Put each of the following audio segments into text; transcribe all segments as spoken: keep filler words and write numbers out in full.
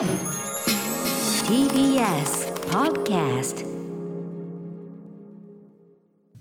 ティービーエス Podcast。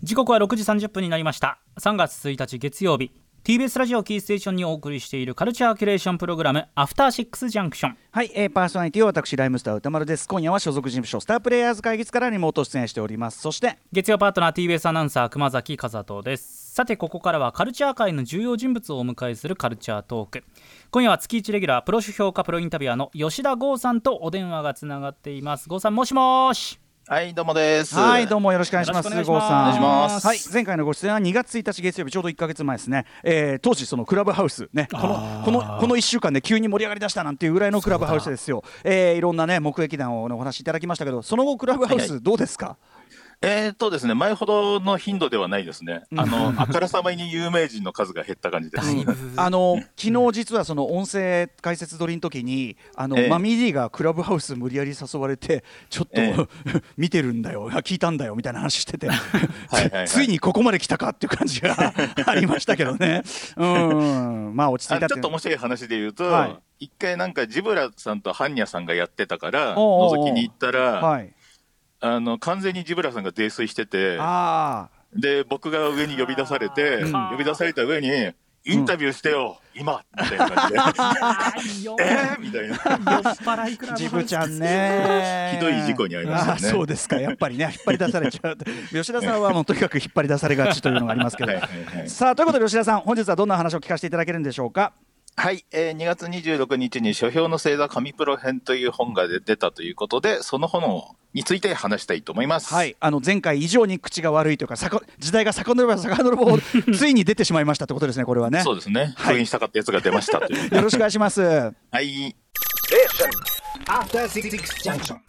時刻はろくじさんじゅっぷんになりました。さんがつついたち月曜日、ティービーエス ラジオキーステーションにお送りしているカルチャーキュレーションプログラム、アフターシックスジャンクション。はい、えー、パーソナリティは私ライムスター歌丸です。今夜は所属事務所スタープレイヤーズ会議室からリモート出演しております。そして月曜パートナー ティービーエス アナウンサー熊崎和人です。さてここからはカルチャー界の重要人物をお迎えするカルチャートーク。今夜は月いちレギュラープロ主評価プロインタビュアーの吉田剛さんとお電話がつながっています。剛さん、もしもし。はいどうもです。はいどうもよろしくお願いします。剛さん、はい、前回のご出演はにがつついたち月曜日、ちょうどいっかげつまえですね、えー、当時そのクラブハウスね、この、この、このいっしゅうかんで急に盛り上がりだしたなんていうぐらいのクラブハウスですよ、えー、いろんなね目撃談をお話しいただきましたけど、その後クラブハウスどうですか？はいはい、えーとですね、前ほどの頻度ではないですね。あのあからさまに有名人の数が減った感じです。あの昨日実はその音声解説撮りの時にあの、えー、マミー D がクラブハウス無理やり誘われてちょっと、えー、見てるんだよ、聞いたんだよみたいな話しててはいはい、はい、つ, ついにここまで来たかっていう感じがありましたけどね。うん、まあ落ち着いたって。ちょっと面白い話で言うと、はい、一回なんかジブラさんとハンニャさんがやってたから覗きに行ったら、はい、あの完全にジブラさんが泥酔してて、あで僕が上に呼び出されて、うん、呼び出された上にインタビューしてよ、うん、今みたいな感じでえーみたいな酔っ払いクラブジブちゃんねひどい事故に遭いましたね。あそうですか、やっぱりね引っ張り出されちゃう吉田さんはもうとにかく引っ張り出されがちというのがありますけどはいはい、はい、さあということで吉田さん、本日はどんな話を聞かせていただけるんでしょうか？はい、えー、にがつにじゅうろくにちに書評の星座神プロ編という本が出たということで、その本について話したいと思います。はい、あの前回以上に口が悪いというか、時代が遡れば遡るほどついに出てしまいましたってことですね、これはね。そうですね、封印したかったやつが出ましたというよろしくお願いします。はい。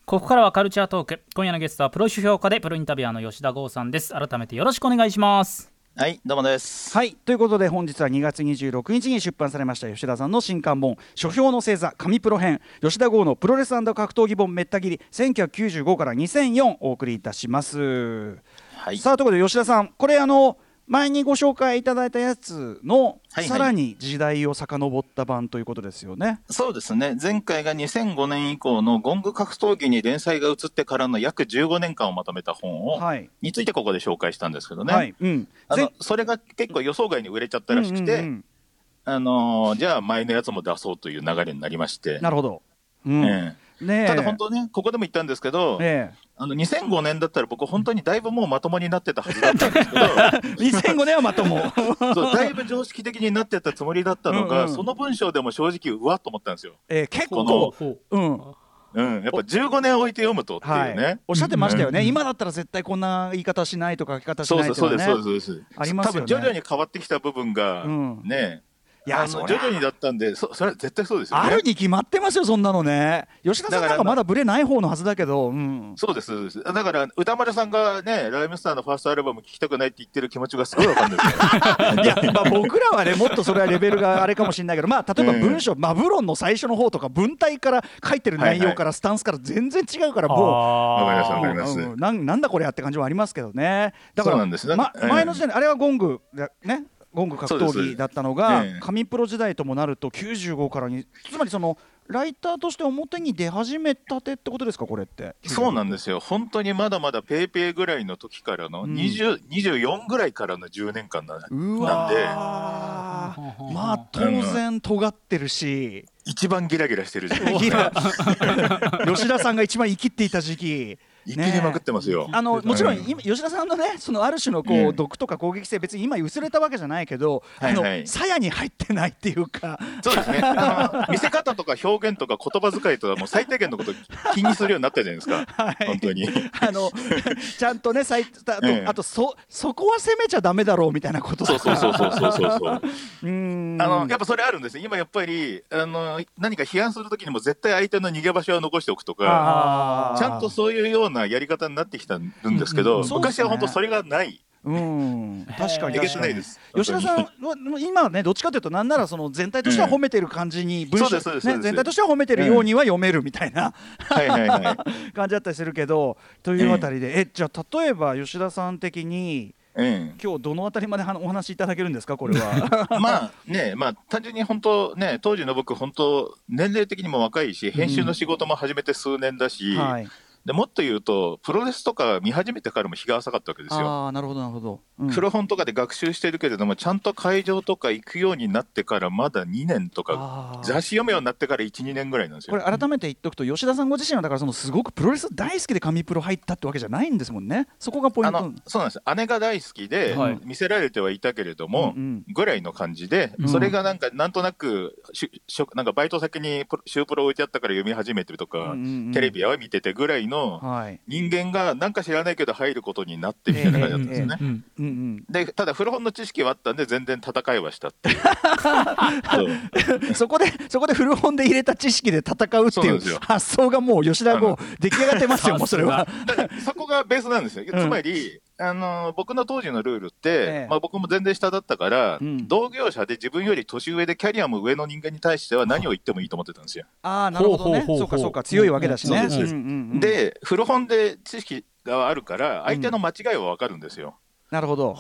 ここからはカルチャートーク。今夜のゲストはプロ主評価でプロインタビュアーの吉田剛さんです。改めてよろしくお願いします。はいどうもです。はいということで本日はにがつにじゅうろくにちに出版されました吉田さんの新刊本、書評の星座神プロ編、吉田剛のプロレス&格闘技本めった切りせんきゅうひゃくきゅうじゅうごからにせんよんお送りいたします。はい、さあということで吉田さん、これあの前にご紹介いただいたやつの、はいはい、さらに時代を遡った版ということですよね。そうですね、前回がにせんごねん以降のゴング格闘技に連載が移ってからの約じゅうごねんかんをまとめた本を、はい、についてここで紹介したんですけどね、はい、うん、あのそれが結構予想外に売れちゃったらしくて、うんうんうん、あのー、じゃあ前のやつも出そうという流れになりまして。なるほど、うん、えーね、ただ本当ね、ここでも言ったんですけど、ね、あのにせんごねんだったら僕本当にだいぶもうまともになってたはずだったんですけどにせんごねんはまともそうだいぶ常識的になってたつもりだったのが、うんうん、その文章でも正直うわっと思ったんですよ、えー、結構うんうん、やっぱじゅうごねん置いて読むとっていうね、はい、おっしゃってましたよね、うん、今だったら絶対こんな言い方しないとか書き方しないとかね、そうそうそうです、ありますよね。多分徐々に変わってきた部分が、うん、ね、いや徐々にだったんで そ, それは絶対そうですよね。あるに決まってますよそんなのね。吉田さんなんかまだブレない方のはずだけど、うん、そうですそうです。だから歌丸さんがねライムスターのファーストアルバム聴きたくないって言ってる気持ちがすごいわかるんですよいや、まあ、僕らはねもっとそれはレベルがあれかもしれないけど、まあ、例えば文章、うん、マブロンの最初の方とか文体から書いてる内容からスタンスから全然違うから、はいはい、もう、うんうん、な, なんだこれやって感じはありますけどね。だからそうなんですね、ま、前の時代にあれはゴングね、ゴング格闘技だったのが、ええ、神プロ時代ともなるときゅうじゅうごからに、つまりそのライターとして表に出始めたてってことですかこれって。そうなんですよ、本当にまだまだペイペイぐらいの時からのにじゅう、うん、にじゅうよんぐらいからのじゅうねんかんな、うわなんで、まあ当然尖ってるし一番ギラギラしてる時期吉田さんが一番生きていた時期、生きれまくってますよ、ね、あのもちろん吉田さんのねそのある種のこう、うん、毒とか攻撃性別に今薄れたわけじゃないけど、はいはい、あの鞘に入ってないっていうか、そうですねあの見せ方とか表現とか言葉遣いとかもう最低限のこと気にするようになったじゃないですか、はい、本当にあのちゃんとね最あと、ええ、あと そ, そこは攻めちゃダメだろうみたいなこととか、そうそうそうそうそうそううーん、あのやっぱそれあるんですね今やっぱり、あの何か批判するときにも絶対相手の逃げ場所は残しておくとか、ちゃんとそういうようななやり方になってきたんですけど、うんうんすね、昔は本当それがない。うん、確かに確かにです。吉田さんは今はねどっちかというとなんならその全体としては褒めてる感じに、うん、文章、ね、全体としては褒めてるようには読めるみたいな、うんはいはいはい、感じだったりするけど、というあたりで、えじゃあ例えば吉田さん的にええ、今日どのあたりまでお話しいただけるんですか、これは。まあね、まあ、単純に本当ね、当時の僕本当年齢的にも若いし、編集の仕事も始めて数年だし、うん、はい、でもっと言うとプロレスとか見始めてからも日が浅かったわけですよ。あ、なるほどなるほど、うん、黒本とかで学習してるけれども、ちゃんと会場とか行くようになってからまだにねんとか、雑誌読むようになってから いちにねんぐらいなんですよ。これ改めて言っとくと、吉田さんご自身はだからそのすごくプロレス大好きで神プロ入ったってわけじゃないんですもんね。そこがポイント。あの、そうなんです。姉が大好きで、はい、見せられてはいたけれども、うんうん、ぐらいの感じで、それがなんかなんとなくししなんかバイト先にシュープロ置いてあったから読み始めてるとか、うんうんうん、テレビは見ててぐらいの人間がなんか知らないけど入ることになってみたいな感じだったんですね、えーえーえーうんうん、でただ古本の知識はあったんで全然戦いはしたっていうそうそこでそこで古本で入れた知識で戦うっていう発想がもう吉田剛出来上がってますよもうそれはだからそこがベースなんですよ、うん、つまりあの僕の当時のルールって、ええ、まあ、僕も全然下だったから、うん、同業者で自分より年上でキャリアも上の人間に対しては何を言ってもいいと思ってたんですよ。ああ、なるほどね。そうかそうか、強いわけだしね。そうです、うんうんうん、で古本で知識があるから相手の間違いは分かるんですよ、うん、なるほど。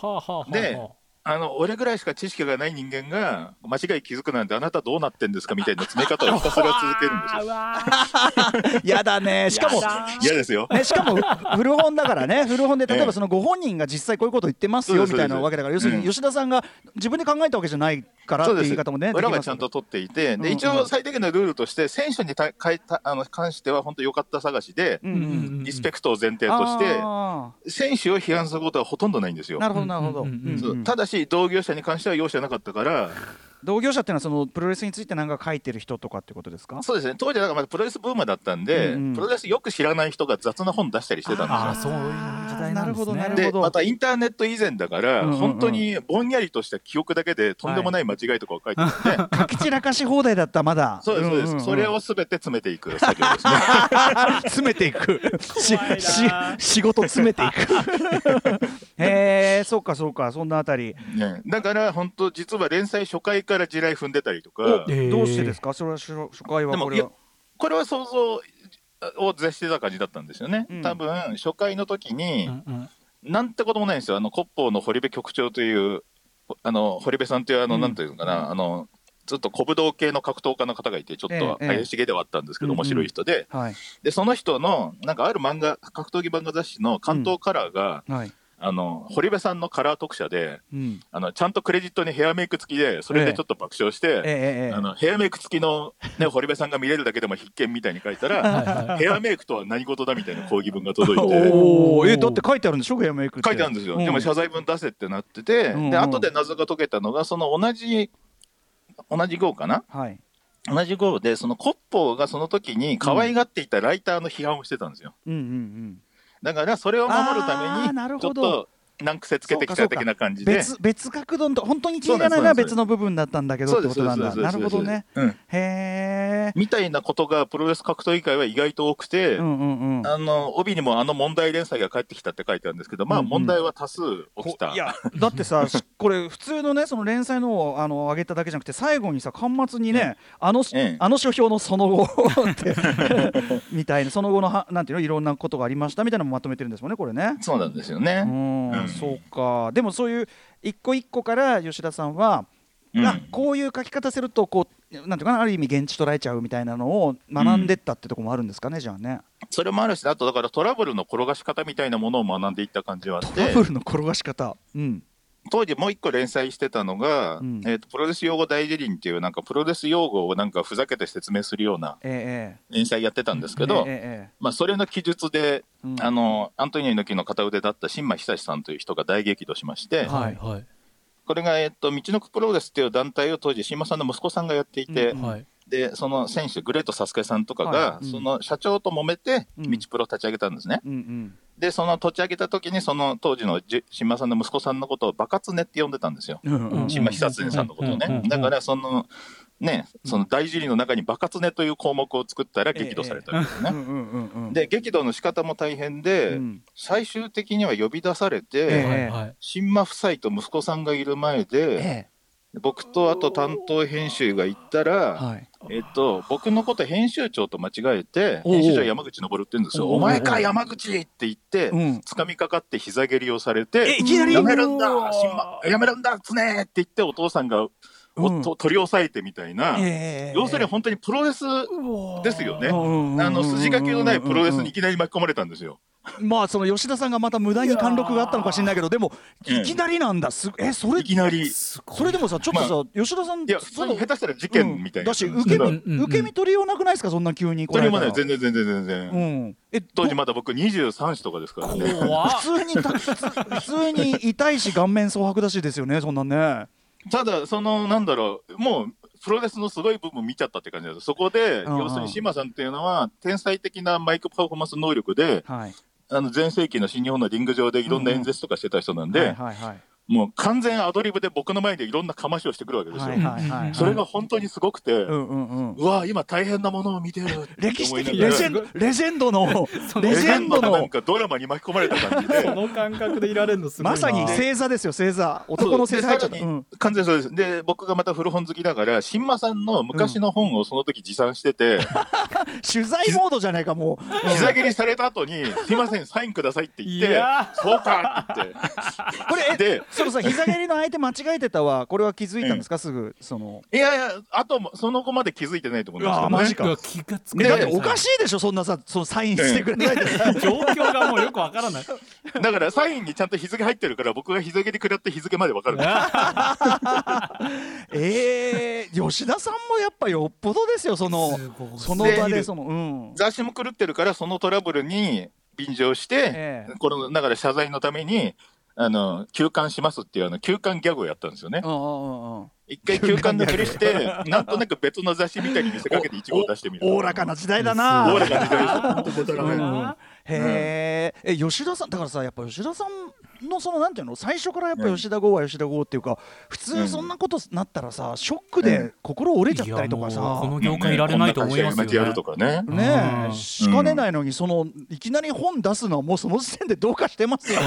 であの俺ぐらいしか知識がない人間が間違い気づくなんて、あなたどうなってんですかみたいな詰め方をひたすら続けるんですよ。やだね。しかも嫌ですよ、ね、しかも古本だからね、古本で例えばそのご本人が実際こういうこと言ってますよみたいなわけだから、要するに吉田さんが自分で考えたわけじゃないからっていう言い方もね、裏はちゃんと取っていて、で一応最低限のルールとして選手にたたあの関しては本当良かった探しで、うんうんうん、リスペクトを前提として選手を批判することはほとんどないんですよ。なるほどなるほど、うんうんうんうん、ただし同業者に関しては容赦なかったから。同業者っていうのはそのプロレスについて何か書いてる人とかってことですか。そうですね、当時だからまだプロレスブームだったんで、うんうん、プロレスよく知らない人が雑な本出したりしてたんですよ。ああ、そういう時代なんですね。なるほどなるほど。でまたインターネット以前だから、うんうんうん、本当にぼんやりとした記憶だけでとんでもない間違いとかを書いてたんで、はい、書き散らかし放題だったまだ。そうですそうです、うんうんうん、それをすべて詰めていく作業ですね詰めていくしし仕事詰めていくへえ、そうかそうか、そんなあたり、ね、だから本当実は連載初回から地雷踏んでたりとか。えー、どうしてですかそれは。初回はこれはこれは想像を絶してた感じだったんですよね、うん、多分初回の時に、うんうん、なんてこともないんですよ。あのコッポーの堀部局長というあの堀部さんというあの、うん、なんていうのかな、うん、あのずっと小武道系の格闘家の方がいて、ちょっと怪しげではあったんですけど、ええ、面白い人で、うんうん、はい、でその人のなんかある漫画格闘技漫画雑誌の関東カラーが、うん、はい、あの堀部さんのカラー特写で、うん、あのちゃんとクレジットにヘアメイク付きで、それでちょっと爆笑して、ええええ、あのヘアメイク付きの、ね、堀部さんが見れるだけでも必見みたいに書いたらはい、はい、ヘアメイクとは何事だみたいな抗議文が届いておえだって書いてあるんでしょ、ヘアメイクって書いてあるんですよ、うん、でも謝罪文出せってなってて、うん、で後で謎が解けたのがその同じ同じ号かな、はい、同じ号でそのコッポーがその時に可愛がっていたライターの批判をしてたんですよ、うんうんうんうん、だからそれを守るためにちょっと難癖つけてきた的な感じで 別, 別角度と本当に気にならないのは別の部分だったんだけどってことなんだ。なるほどね、うん、へー、みたいなことがプロレス格闘技界は意外と多くて、うんうんうん、あの帯にもあの問題連載が返ってきたって書いてあるんですけど、まあ問題は多数起きた、うんうん、いやだってさこれ普通のねその連載のをあの上げただけじゃなくて、最後にさ端末にね、うん、あの、うん、あの書評のその後ってみたいな、その後のなんていうのいろんなことがありましたみたいなのもまとめてるんですもんね、これね。そうなんですよね、うんうん、そうか。でもそういう一個一個から吉田さんは、うん、あこういう書き方するとこうなんていうかな、ある意味現地捉えちゃうみたいなのを学んでったってとこもあるんですかね、うん、じゃあね。それもあるし、あとだからトラブルの転がし方みたいなものを学んでいった感じはあって。トラブルの転がし方、うん、当時もう一個連載してたのが、うん、えー、とプロレス用語大辞林っていうなんかプロレス用語をなんかふざけて説明するような連載やってたんですけど、えーえーまあ、それの記述で、うん、あのアントニオ猪木の片腕だった新間久志さんという人が大激怒しまして、はいはい、これが、えっと、みちのくプロレスっていう団体を当時新間さんの息子さんがやっていて、うんはい、でその選手グレートサスケさんとかが、はいうん、その社長と揉めてみちプロ立ち上げたんですね、うんうんうん、でその立ち上げた時にその当時の新間さんの息子さんのことをバカツネって呼んでたんですよ、うんうんうん、新間久志さんのことをね、うんうんうん、だからそのね、その大辞林の中にバカツネという項目を作ったら激怒されたわけですね、ええええうんうんうん、で激怒の仕方も大変で、うん、最終的には呼び出されて、ええ、新馬夫妻と息子さんがいる前で、ええ、僕とあと担当編集が行ったら、はいえっと、僕のこと編集長と間違えて編集長山口登るって言うんですよ。 お, お前か山口って言って掴みかかって膝蹴りをされて、いきなりやめるんだやめるんだつねーって言ってお父さんがうん、取り押さえてみたいな、えー、要するに本当にプロレスですよね。あの筋書きのないプロレスにいきなり巻き込まれたんですよ。まあその吉田さんがまた無駄に貫禄があったのかしんないけど、でもいきなりなんだ。すえそれいきなりそれでもさちょっとさ、まあ、吉田さんいやその下手したら事件みたいな、うん、だし受け身、うんうん、受け身取りようなくないですかそんな急に。取りもない全然全然全然。うん、え当時まだ僕にじゅうさんさいとかですからね。普通に普通に痛いし顔面蒼白だしですよねそんなんね。ただそのなんだろうもうプロレスのすごい部分見ちゃったって感じです。そこで要するに島さんっていうのは天才的なマイクパフォーマンス能力で、はい、あの前世紀の新日本のリング上でいろんな演説とかしてた人なんで、うんはいはいはい、もう完全アドリブで僕の前でいろんなかましをしてくるわけですよ、はいはいはいはい、それが本当にすごくて、うんうんうん、うわ今大変なものを見てる歴史的レジェンドレジェンドのレジェンドのなんかドラマに巻き込まれた感じでその感覚でいられるのすごいな。まさに正座ですよ正座。男の正座入っちゃった、うん、完全そうです。で僕がまた古本好きだから新馬さんの昔の本をその時持参してて、うん、取材モードじゃないかもう膝蹴りされた後にすいませんサインくださいって言ってそうかってこれでそうそう膝蹴りの相手間違えてたわこれは気づいたんですか、うん、すぐそのいやいやあとその後まで気づいてないと思いますけどね。マジか気がつくだっておかしいでしょそんなさそのサインしてくれない、うん、状況がもうよくわからないだからサインにちゃんと日付入ってるから僕が膝蹴り食らって日付までわかるえー、吉田さんもやっぱよっぽどですよそのその場でその、うん、雑誌も狂ってるからそのトラブルに便乗して、えー、このだから謝罪のためにあの休館しますっていうあの休館ギャグをやったんですよね。一回休館のふりしてなんとなく別の雑誌みたいに見せかけてイチゴを出してみる。おおらかな時代だな。おおらかな時代だな。へえ、吉田さんだからさやっぱ吉田さんのそのなんていうの最初からやっぱ吉田豪は吉田豪っていうか普通そんなことなったらさショックで心折れちゃったりとかさ、この業界いられないと思いますよね。やるとかね。ねえしかねないのにそのいきなり本出すのはもうその時点でどうかしてますよ。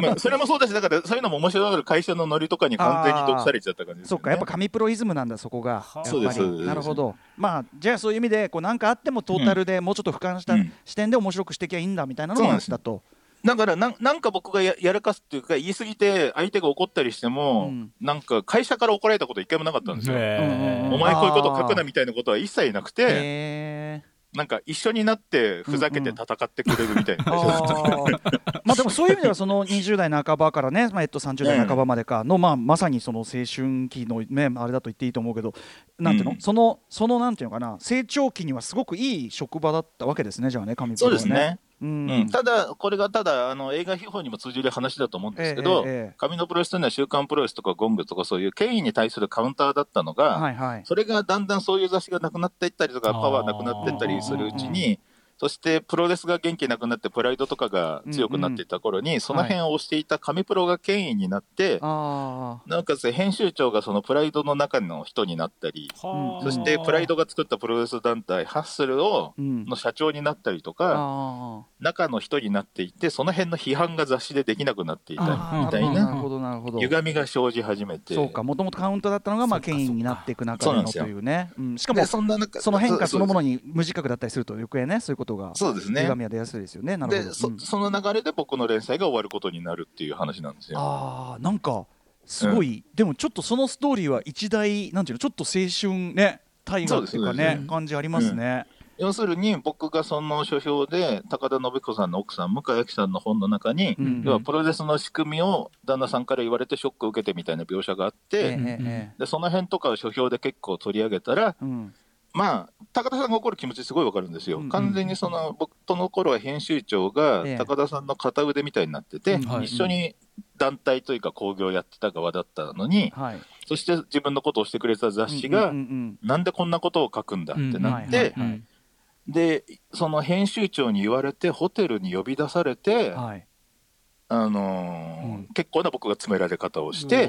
まあそれもそうだしだからそういうのも面白い会社のノリとかに完全に毒されちゃった感じです。そうかやっぱ神プロイズムなんだそこがやっぱり。そうですなるほど。まあじゃあそういう意味でこうなんかあってもトータルでもうちょっと俯瞰した視点で面白くしていけばいいんだみたいなのが話だと。だからな ん, なんか僕が や, やらかすっていうか言い過ぎて相手が怒ったりしても、うん、なんか会社から怒られたこと一回もなかったんですよ。お前こういうこと書くなみたいなことは一切なくてなんか一緒になってふざけて戦ってくれるみたいな、うんうん、あまあでもそういう意味ではそのにじゅう代半ばからね、まあ、えっとさんじゅう代半ばまでかの、まあ、まさにその青春期の、ね、あれだと言っていいと思うけどなんていうの、うん、そのそのなんていうのかな成長期にはすごくいい職場だったわけですね。じゃあね神プロはねそうですね、うんうん、ただこれがただあの映画批評にも通じる話だと思うんですけど、えーえー、紙のプロレスというのは週刊プロレスとかゴングとかそういう権威に対するカウンターだったのが、はいはい、それがだんだんそういう雑誌がなくなっていったりとかパワーなくなっていったりするうちにそしてプロレスが元気なくなってプライドとかが強くなっていた頃に、うんうん、その辺を推していた紙プロが権威になって、はい、なおかつ編集長がそのプライドの中の人になったりそしてプライドが作ったプロレス団体ハッスルを、うん、の社長になったりとか中の人になっていてその辺の批判が雑誌でできなくなっていたみたいな歪みが生じ始めてそうかもともとカウントだったのがまあ権威になっていく中でのというね、うん、しかも そ, んなその変化そのものに無自覚だったりすると余計ねそういうことそうですね。歪みは出やすいですよね。なるほど。で、そ、その流れで僕の連載が終わることになるっていう話なんですよ。ああ、なんかすごい、うん、でもちょっとそのストーリーは一大なんていうのちょっと青春ね大河っていうかね感じありますね、うん、要するに僕がその書評で高田信彦さんの奥さん向井亜紀さんの本の中に、うんうん、要はプロレスの仕組みを旦那さんから言われてショックを受けてみたいな描写があって、うんうん、でその辺とかを書評で結構取り上げたら、うんまあ、高田さんが怒る気持ちすごいわかるんですよ、うんうん、完全にその僕との頃は編集長が高田さんの片腕みたいになってて、ええ、一緒に団体というか興行やってた側だったのに、はい、そして自分のことをしてくれた雑誌が、うんうんうんうん、なんでこんなことを書くんだってなって、うんはいはいはい、でその編集長に言われてホテルに呼び出されて、はいあのーうん、結構な僕が詰められ方をして、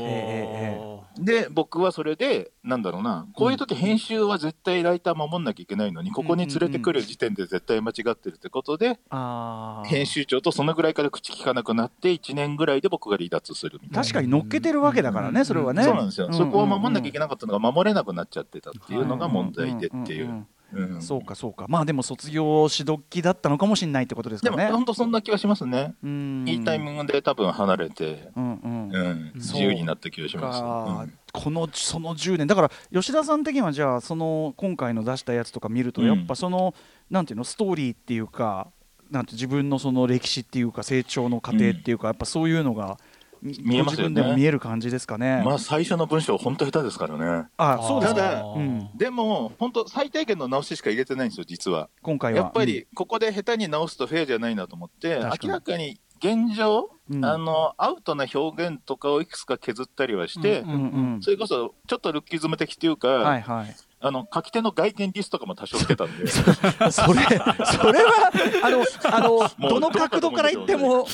で僕はそれでなんだろうな、こういう時編集は絶対ライター守んなきゃいけないのに、ここに連れてくる時点で絶対間違ってるってことで、うんうん、編集長とそのぐらいから口聞かなくなっていちねんぐらいで僕が離脱するみたいな。確かに乗っけてるわけだからね、それはね。そうなんですよ、うんうんうん、そこを守んなきゃいけなかったのが守れなくなっちゃってたっていうのが問題でっていう、うんうんうんうんうん、そうかそうか。まあでも卒業しどきだったのかもしれないってことですかね。でも本当そんな気はしますね。うんいいタイミングで多分離れて、うんうんうん、自由になった気がします、うん、このそのじゅうねんだから吉田さん的にはじゃあその今回の出したやつとか見るとやっぱその、うん、なんていうのストーリーっていうかなんて自分のその歴史っていうか成長の過程っていうか、うん、やっぱそういうのが見えますよね。自分でも見える感じですかね。まあ最初の文章本当下手ですからね。ああそうですか。ただ、うん、でも本当最低限の直ししか入れてないんですよ実は。今回はやっぱりここで下手に直すとフェアじゃないなと思って、うん、明らかに現状、うん、あのアウトな表現とかをいくつか削ったりはして、うんうんうんうん、それこそちょっとルッキズム的っていうか、はいはい、あの書き手の外見リストとかも多少してたんでそれそれはあのあのどの角度から言っても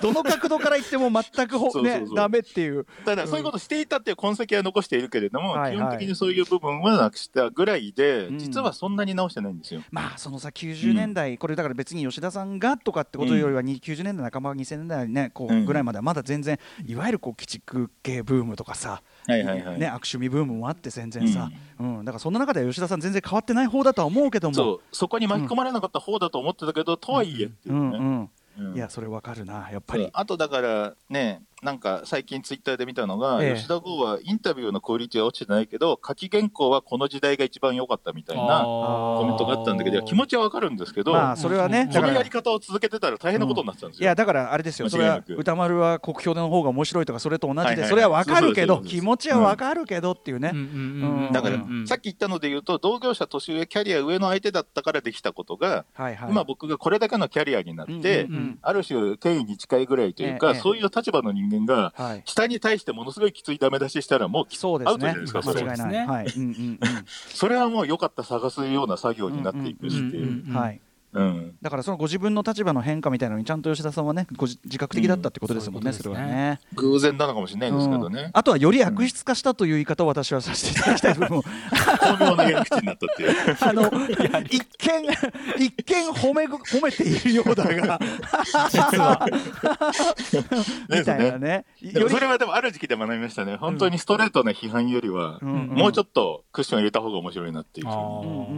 どの角度から言っても全くほ、ね、そうそうそうダメっていう。ただそういうことしていたっていう痕跡は残しているけれども、うん、基本的にそういう部分はなくしたぐらいで、はいはい、実はそんなに直してないんですよ、うん、まあそのさきゅうじゅうねんだい、うん、これだから別に吉田さんがとかってことよりは、うん、きゅうじゅうねんだいなかばにせんねんだい、ね、こうぐらいまではまだ全然、うん、いわゆるこう鬼畜系ブームとかさ、はいはいはいね、悪趣味ブームもあって全然さ、うんうん、だからそんな中で吉田さん全然変わってない方だとは思うけども そう、そこに巻き込まれなかった方だと思ってたけど、うん、とはいえっていうね、うんうんうん、いやそれわかるなやっぱり。あとだからねなんか最近ツイッターで見たのが、ええ、吉田剛はインタビューのクオリティは落ちてないけど書き原稿はこの時代が一番良かったみたいなコメントがあったんだけど気持ちはわかるんですけど、まあそれはね、このやり方を続けてたら大変なことになってたんですよ、うん、いやだからあれですよ、それは歌丸は国評の方が面白いとかそれと同じで、はいはい、それはわかるけど気持ちはわかるけどっていうね、うん、だから、うん、さっき言ったので言うと同業者年上キャリア上の相手だったからできたことが、はいはい、今僕がこれだけのキャリアになって、うんうんうん、ある種権威に近いぐらいというか、ええ、そういう立場の人間が下に対してものすごいきついダメ出ししたらもうそうです、ね、アウトじゃないですか。それ間違いない、はいうんうんうん、それはもう良かった探すような作業になっていくしっていううん、だからそのご自分の立場の変化みたいなのにちゃんと吉田さんはねご自覚的だったってことですもんね、うん、そういうことですね。それはね偶然なのかもしれないんですけどね、うん、あとはより悪質化したという言い方を私はさせていただきたい部分を巧妙なやり口になったっていうあの一見一見褒め、褒めているようだが実はみたいなね。でもそれはでもある時期で学びましたね本当にストレートな批判よりは、うんうんうん、もうちょっとクッション入れた方が面白いなっていう、うんう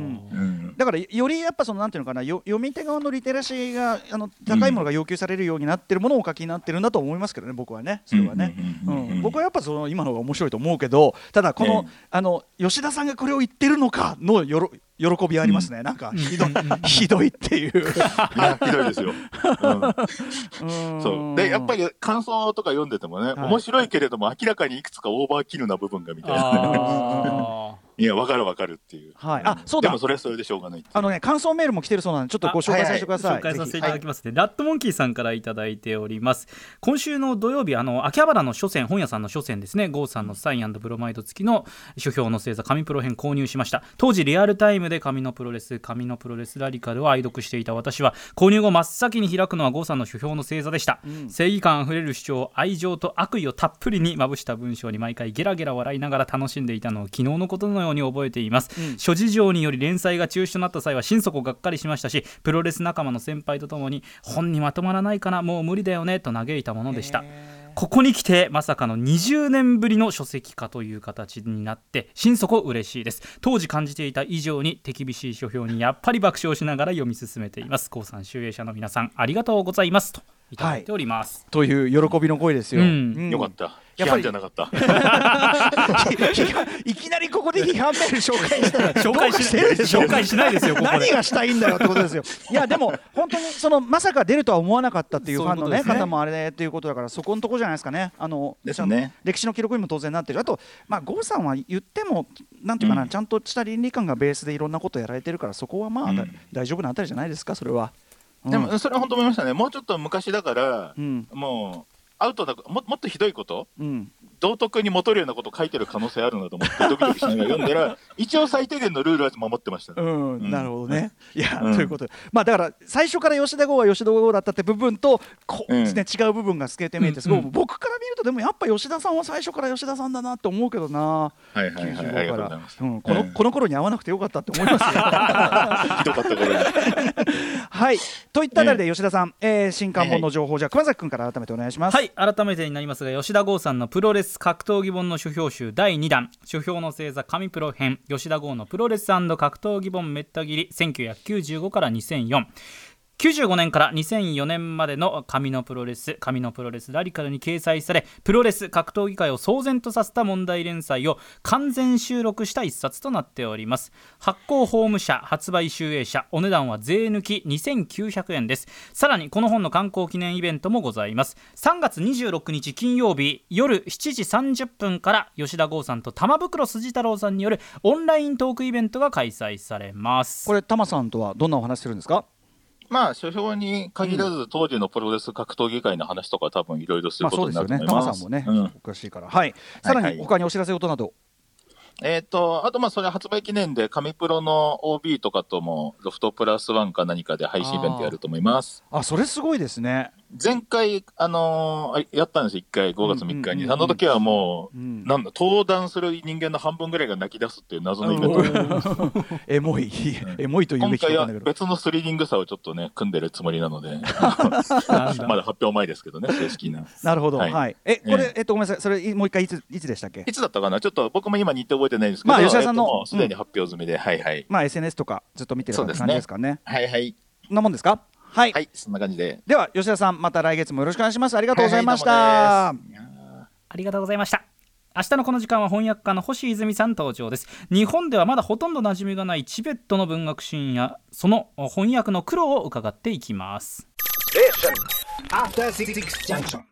ん、だからよりやっぱそのなんていうのかなよ読み手側のリテラシーがあの高いものが要求されるようになってるものをお書きになってるんだと思いますけどね僕はねそれはね、うんうんうんうん、僕はやっぱその今の方が面白いと思うけどただこの、ね、あの吉田さんがこれを言ってるのかのよろ喜びはありますね、うん、なんかひどい、ひどいっていういやひどいですよ、うん、そうでやっぱり感想とか読んでてもね、はい、面白いけれども明らかにいくつかオーバーキルな部分がみたいなあいや分かる分かるっていう、はい、あそうだでもそれはそれでしょうがないっていうあのね感想メールも来てるそうなのでちょっとご紹介させてください、はいはい、紹介させていただきますね、はい、ラッドモンキーさんからいただいております。今週の土曜日あの秋葉原の書店本屋さんの書店ですねゴーさんのサイン&ブロマイド付きの書評の星座紙プロ編購入しました。当時リアルタイムで紙のプロレス紙のプロレスラディカルを愛読していた私は購入後真っ先に開くのはゴーさんの書評の星座でした、うん、正義感あふれる主張愛情と悪意をたっぷりにまぶした文章に毎回ゲラゲラ笑いながら楽しんでいたのを昨日のことのように覚えています、うん、諸事情により連載が中止となった際は心底がっかりしましたしプロレス仲間の先輩とともに本にまとまらないかなもう無理だよねと嘆いたものでした。ここに来てまさかのにじゅうねんぶりの書籍化という形になって心底嬉しいです。当時感じていた以上に手厳しい書評にやっぱり爆笑しながら読み進めています。高山集英社の皆さんありがとうございますといただいております、はい、という喜びの声ですよ、うんうん、よかった批判じゃなかったいきなりここで批判メール紹介したら紹介してるでしょ紹介しないですよここで何がしたいんだよってことですよいやでも本当にそのまさか出るとは思わなかったっていうファンの、ねううね、方もあれということだからそこのとこじゃないですかね。あのですね歴史の記録にも当然なってる。あとまあ郷さんは言ってもなんていうかな、うん、ちゃんとした倫理観がベースでいろんなことやられてるからそこはまあ、うん、大丈夫なあたりじゃないですか。それは、うん、でもそれは本当思いましたね。もうちょっと昔だから、うん、もうアウトな も, もっとひどいこと、うん、道徳に戻るようなことを書いてる可能性あるなと思ってドキドキしながら読んだら一応最低限のルールは守ってました、ね、うんうん、なるほどね、いや、うん、ということで、まあ、だから最初から吉田剛は吉田剛だったって部分とこうです、ね、うん、違う部分が透けて見えてすごい、うんうん、僕から見るとでもやっぱ吉田さんは最初から吉田さんだなって思うけどな、はいはいはい、きゅうじゅうごからこの頃に会わなくてよかったって思いますよひどかったこれはいといったあたりで吉田さん、えー、新刊本の情報、はいはい、じゃあ熊崎君から改めてお願いします。はい、改めてになりますが吉田剛さんのプロレス格闘技本の書評集だいにだん書評の星座神プロ編吉田剛のプロレス&格闘技本めった切りせんきゅうひゃくきゅうじゅうごからにせんよん きゅうじゅうごねんからにせんよねんまでの紙のプロレス紙のプロレスラディカルに掲載されプロレス格闘技界を騒然とさせた問題連載を完全収録した一冊となっております。発行法務者発売集英社お値段は税抜きにせんきゅうひゃくえんです。さらにこの本の刊行記念イベントもございます。さんがつにじゅうろくにち金曜日夜しちじさんじゅっぷんから吉田剛さんと玉袋筋太郎さんによるオンライントークイベントが開催されます。これ玉さんとはどんなお話するんですか。まあ書評に限らず、うん、当時のプロレス格闘技界の話とか多分いろいろすることになると思います。まあそうですよね、玉さんもね、うん、おかしいから、はい、さらに他にお知らせ事など、はいはいえー、とあとまあそれ発売記念で神プロの オービー とかともロフトプラスワンか何かで配信イベントやると思います。ああそれすごいですね。前回、あのー、やったんですよいっかいごがつみっかに、うんうんうんうん、あの時はもう、うん、なんだ登壇する人間の半分ぐらいが泣き出すっていう謎のイベントエモい、うん、エモいというべきか分かんないけど今回は別のスリリングさをちょっとね組んでるつもりなのでまだ発表前ですけどね正式ななるほど、はいはい、えこれ、えっと、ごめんなさいそれもう一回い つ, いつでしたっけいつだったかなちょっと僕も今日程覚えてないんですけど、まあ、吉田さんの、えっと、もうすでに発表済みで、うんはいはいまあ、エスエヌエス とかずっと見てる感じですかねはいはいなもんですかはい、はい、そんな感じででは吉田さんまた来月もよろしくお願いします。ありがとうございました、はいはい、ありがとうございました。明日のこの時間は翻訳家の星泉さん登場です。日本ではまだほとんど馴染みがないチベットの文学シーンやその翻訳の苦労を伺っていきます。